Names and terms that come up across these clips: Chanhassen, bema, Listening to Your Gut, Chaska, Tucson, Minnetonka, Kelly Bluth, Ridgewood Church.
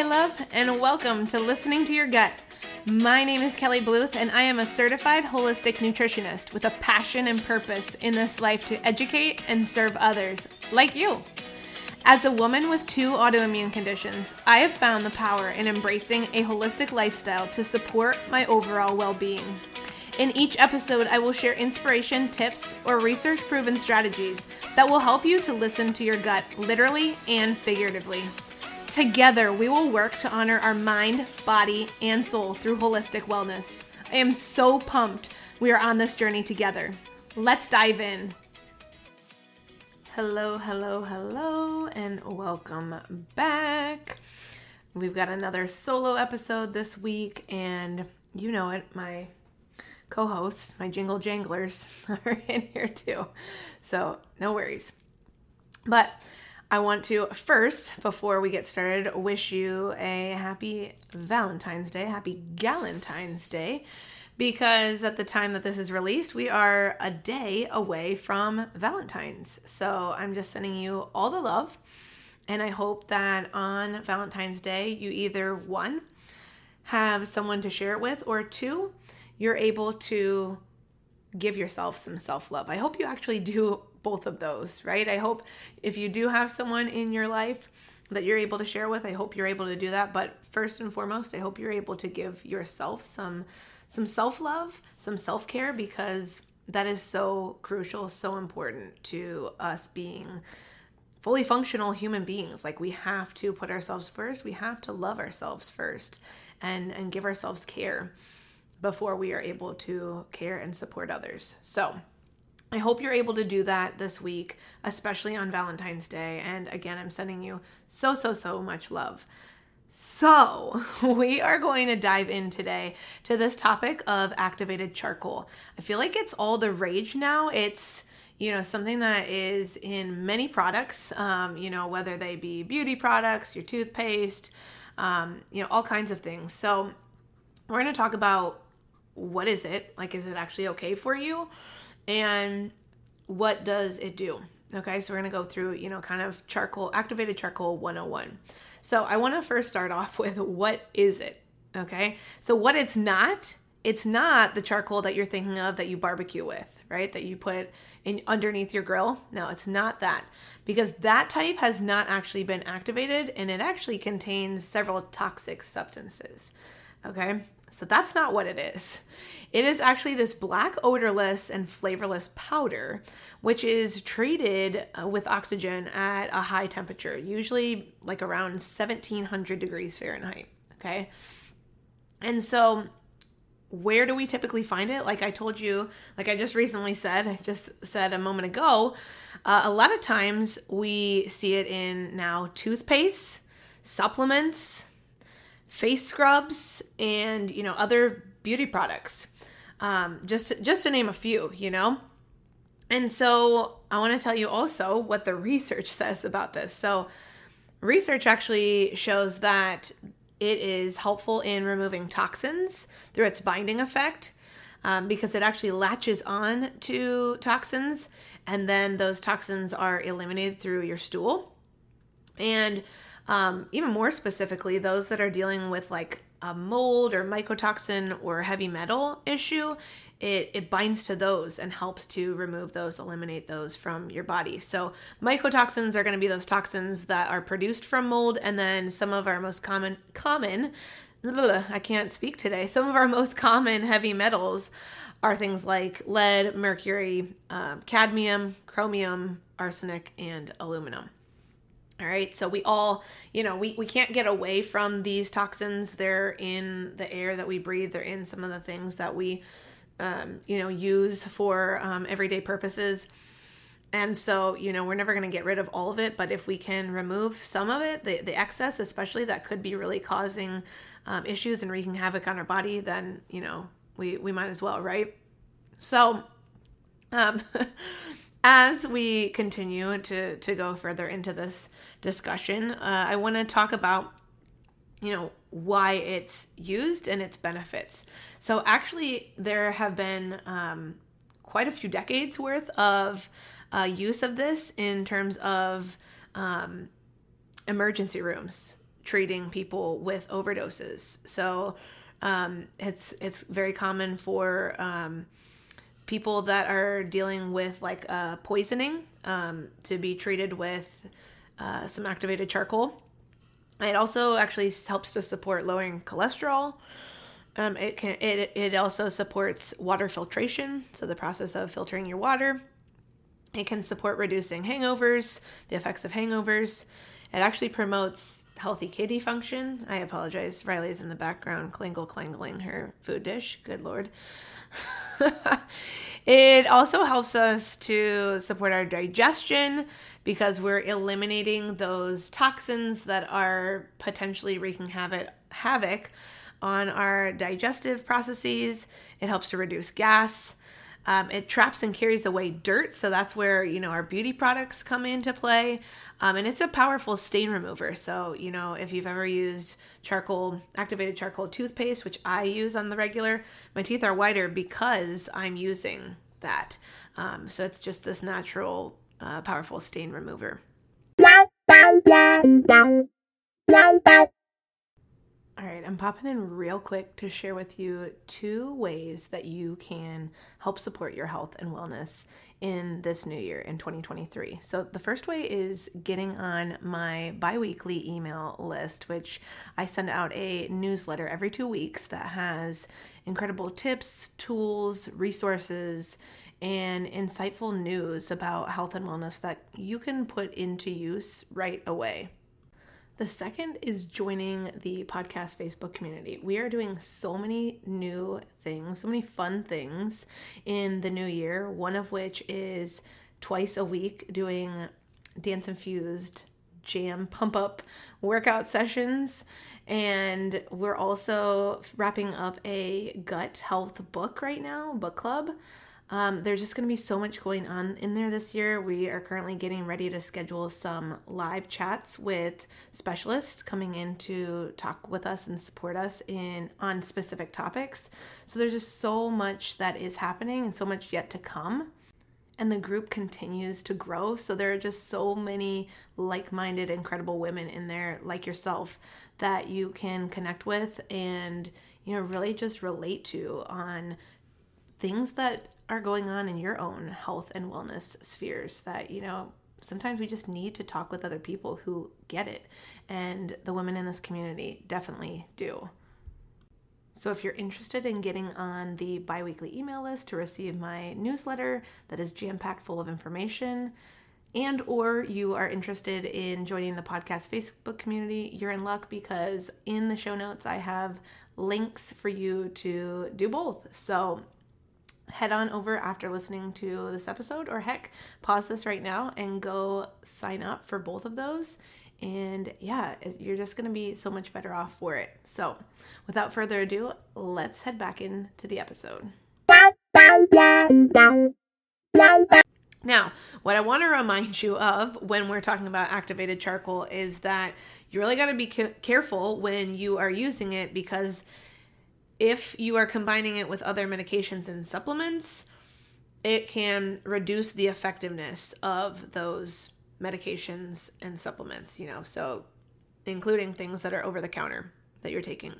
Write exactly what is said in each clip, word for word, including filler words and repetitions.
Hi, love, and welcome to Listening to Your Gut. My name is Kelly Bluth, and I am a certified holistic nutritionist with a passion and purpose in this life to educate and serve others, like you. As a woman with two autoimmune conditions, I have found the power in embracing a holistic lifestyle to support my overall well-being. In each episode, I will share inspiration, tips, or research-proven strategies that will help you to listen to your gut literally and figuratively. Together, we will work to honor our mind, body, and soul through holistic wellness. I am so pumped we are on this journey together. Let's dive in. Hello, hello, hello, and welcome back. We've got another solo episode this week, and you know it, my co-hosts, my jingle janglers, are in here too, so no worries. But I want to first, before we get started, wish you a happy Valentine's Day, happy Galentine's Day, because at the time that this is released, we are a day away from Valentine's. So I'm just sending you all the love, and I hope that on Valentine's Day, you either, one, have someone to share it with, or two, you're able to give yourself some self-love. I hope you actually do both of those, right? I hope if you do have someone in your life that you're able to share with, I hope you're able to do that. But first and foremost, I hope you're able to give yourself some some self-love, some self-care, because that is so crucial, so important to us being fully functional human beings. Like, we have to put ourselves first. We have to love ourselves first and, and give ourselves care before we are able to care and support others. So I hope you're able to do that this week, especially on Valentine's Day. And again, I'm sending you so, so, so much love. So we are going to dive in today to this topic of activated charcoal. I feel like it's all the rage now. It's, you know, something that is in many products, um, you know, whether they be beauty products, your toothpaste, um, you know, all kinds of things. So we're going to talk about what is it? Like, is it actually okay for you? And what does it do? Okay, so we're going to go through, you know, kind of charcoal, activated charcoal one oh one. So I want to first start off with, what is it? Okay, so what it's not, it's not the charcoal that you're thinking of that you barbecue with, right? That you put in underneath your grill. No, it's not that, because that type has not actually been activated, and it actually contains several toxic substances. Okay, so that's not what it is. It is actually this black, odorless, and flavorless powder, which is treated with oxygen at a high temperature, usually like around seventeen hundred degrees Fahrenheit, okay? And so where do we typically find it? Like I told you, like I just recently said, I just said a moment ago, uh, a lot of times we see it in now toothpaste, supplements, face scrubs, and, you know, other beauty products, um, just, to, just to name a few, you know? And so I want to tell you also what the research says about this. So research actually shows that it is helpful in removing toxins through its binding effect, um, because it actually latches on to toxins, and then those toxins are eliminated through your stool. And Um, even more specifically, those that are dealing with like a mold or mycotoxin or heavy metal issue, it, it binds to those and helps to remove those, eliminate those from your body. So mycotoxins are going to be those toxins that are produced from mold. And then some of our most common, common, blah, I can't speak today. Some of our most common heavy metals are things like lead, mercury, uh, cadmium, chromium, arsenic, and aluminum. All right. So we all, you know, we, we can't get away from these toxins. They're in the air that we breathe. They're in some of the things that we, um, you know, use for um, everyday purposes. And so, you know, we're never going to get rid of all of it. But if we can remove some of it, the, the excess, especially that could be really causing um, issues and wreaking havoc on our body, then, you know, we, we might as well. Right. So, um, as we continue to, to go further into this discussion, uh, I want to talk about, you know, why it's used and its benefits. So actually, there have been um, quite a few decades worth of uh, use of this in terms of um, emergency rooms, treating people with overdoses. So um, it's it's very common for um, people that are dealing with like uh, poisoning um, to be treated with uh, some activated charcoal. It also actually helps to support lowering cholesterol. Um, it can it it also supports water filtration, so the process of filtering your water. It can support reducing hangovers, the effects of hangovers. It actually promotes healthy kidney function. I apologize. Riley's in the background, clingle, clangling her food dish. Good Lord. It also helps us to support our digestion because we're eliminating those toxins that are potentially wreaking havoc, havoc on our digestive processes. It helps to reduce gas. Um, it traps and carries away dirt, so that's where, you know, our beauty products come into play. Um, and it's a powerful stain remover. So, you know, if you've ever used charcoal, activated charcoal toothpaste, which I use on the regular, my teeth are whiter because I'm using that. Um, so it's just this natural, uh, powerful stain remover. All right, I'm popping in real quick to share with you two ways that you can help support your health and wellness in this new year, in twenty twenty-three. So the first way is getting on my bi-weekly email list, which I send out a newsletter every two weeks that has incredible tips, tools, resources, and insightful news about health and wellness that you can put into use right away. The second is joining the podcast Facebook community. We are doing so many new things, so many fun things in the new year, one of which is twice a week doing dance-infused jam pump-up workout sessions. And we're also wrapping up a gut health book right now, book club. Um, there's just going to be so much going on in there this year. We are currently getting ready to schedule some live chats with specialists coming in to talk with us and support us in on specific topics. So there's just so much that is happening and so much yet to come. And the group continues to grow. So there are just so many like-minded, incredible women in there like yourself that you can connect with and, you know, really just relate to on things that are going on in your own health and wellness spheres that, you know, sometimes we just need to talk with other people who get it. And the women in this community definitely do. So if you're interested in getting on the bi-weekly email list to receive my newsletter that is jam-packed full of information, and or you are interested in joining the podcast Facebook community, you're in luck because in the show notes I have links for you to do both. So head on over after listening to this episode, or heck, pause this right now and go sign up for both of those. And yeah, you're just going to be so much better off for it. So without further ado, let's head back into the episode. Now, what I want to remind you of when we're talking about activated charcoal is that you really got to be careful when you are using it, because if you are combining it with other medications and supplements, it can reduce the effectiveness of those medications and supplements, you know, so including things that are over the counter that you're taking.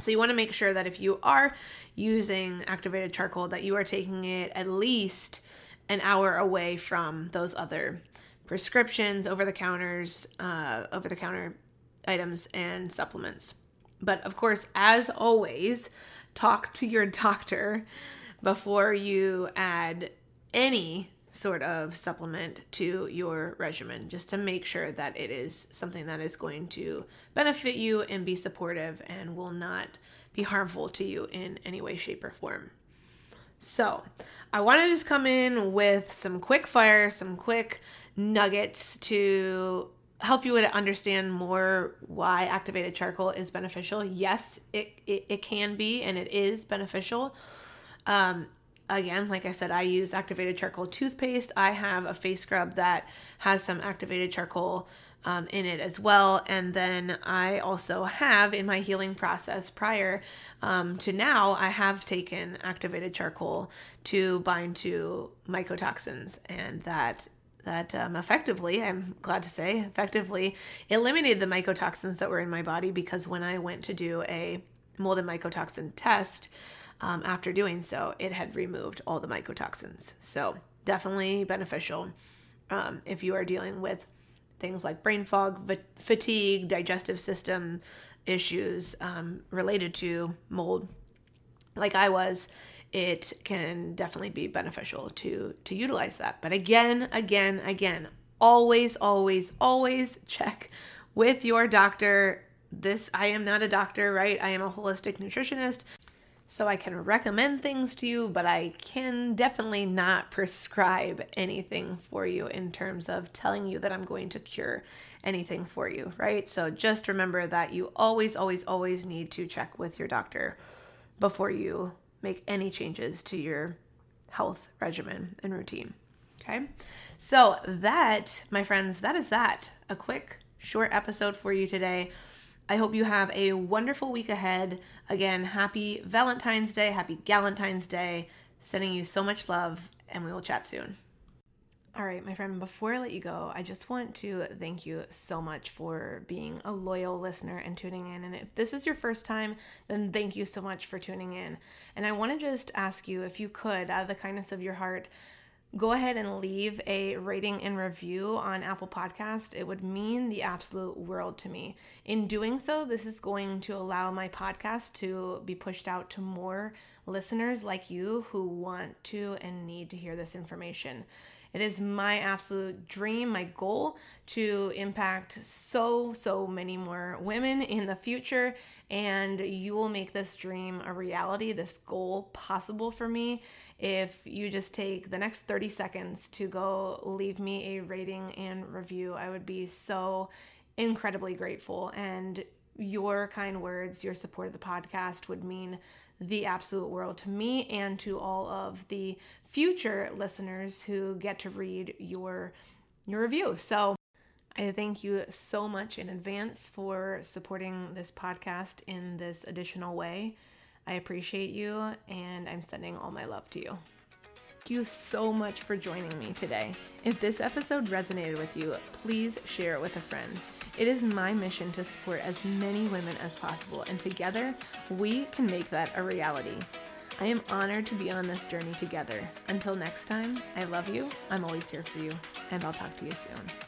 So you want to make sure that if you are using activated charcoal, that you are taking it at least an hour away from those other prescriptions, over the counters, uh, over the counter items and supplements. But of course, as always, talk to your doctor before you add any sort of supplement to your regimen, just to make sure that it is something that is going to benefit you and be supportive and will not be harmful to you in any way, shape, or form. So I want to just come in with some quick fire, some quick nuggets to help you to understand more why activated charcoal is beneficial. Yes, it, it, it can be, and it is beneficial. Um, again, like I said, I use activated charcoal toothpaste. I have a face scrub that has some activated charcoal um, in it as well. And then I also have, in my healing process prior um, to now, I have taken activated charcoal to bind to mycotoxins, and that that um, effectively, I'm glad to say, effectively eliminated the mycotoxins that were in my body, because when I went to do a mold and mycotoxin test, um, after doing so, it had removed all the mycotoxins. So definitely beneficial um, if you are dealing with things like brain fog, v- fatigue, digestive system issues um, related to mold, like I was. It can definitely be beneficial to to utilize that. But again, again, again, always, always, always check with your doctor. This, I am not a doctor, right? I am a holistic nutritionist, so I can recommend things to you, but I can definitely not prescribe anything for you in terms of telling you that I'm going to cure anything for you, right? So just remember that you always, always, always need to check with your doctor before you make any changes to your health regimen and routine, okay? So that, my friends, that is that. A quick, short episode for you today. I hope you have a wonderful week ahead. Again, happy Valentine's Day, happy Galentine's Day. Sending you so much love, and we will chat soon. All right, my friend, before I let you go, I just want to thank you so much for being a loyal listener and tuning in. And if this is your first time, then thank you so much for tuning in. And I want to just ask you, if you could, out of the kindness of your heart, go ahead and leave a rating and review on Apple Podcasts. It would mean the absolute world to me. In doing so, this is going to allow my podcast to be pushed out to more listeners like you who want to and need to hear this information. It is my absolute dream, my goal, to impact so, so many more women in the future, and you will make this dream a reality, this goal possible for me, if you just take the next thirty seconds to go leave me a rating and review. I would be so incredibly grateful, and your kind words, your support of the podcast would mean the absolute world to me and to all of the future listeners who get to read your your review. So I thank you so much in advance for supporting this podcast in this additional way. I appreciate you, and I'm sending all my love to you. Thank you so much for joining me today. If this episode resonated with you, please share it with a friend. It is my mission to support as many women as possible, and together we can make that a reality. I am honored to be on this journey together. Until next time, I love you, I'm always here for you, and I'll talk to you soon.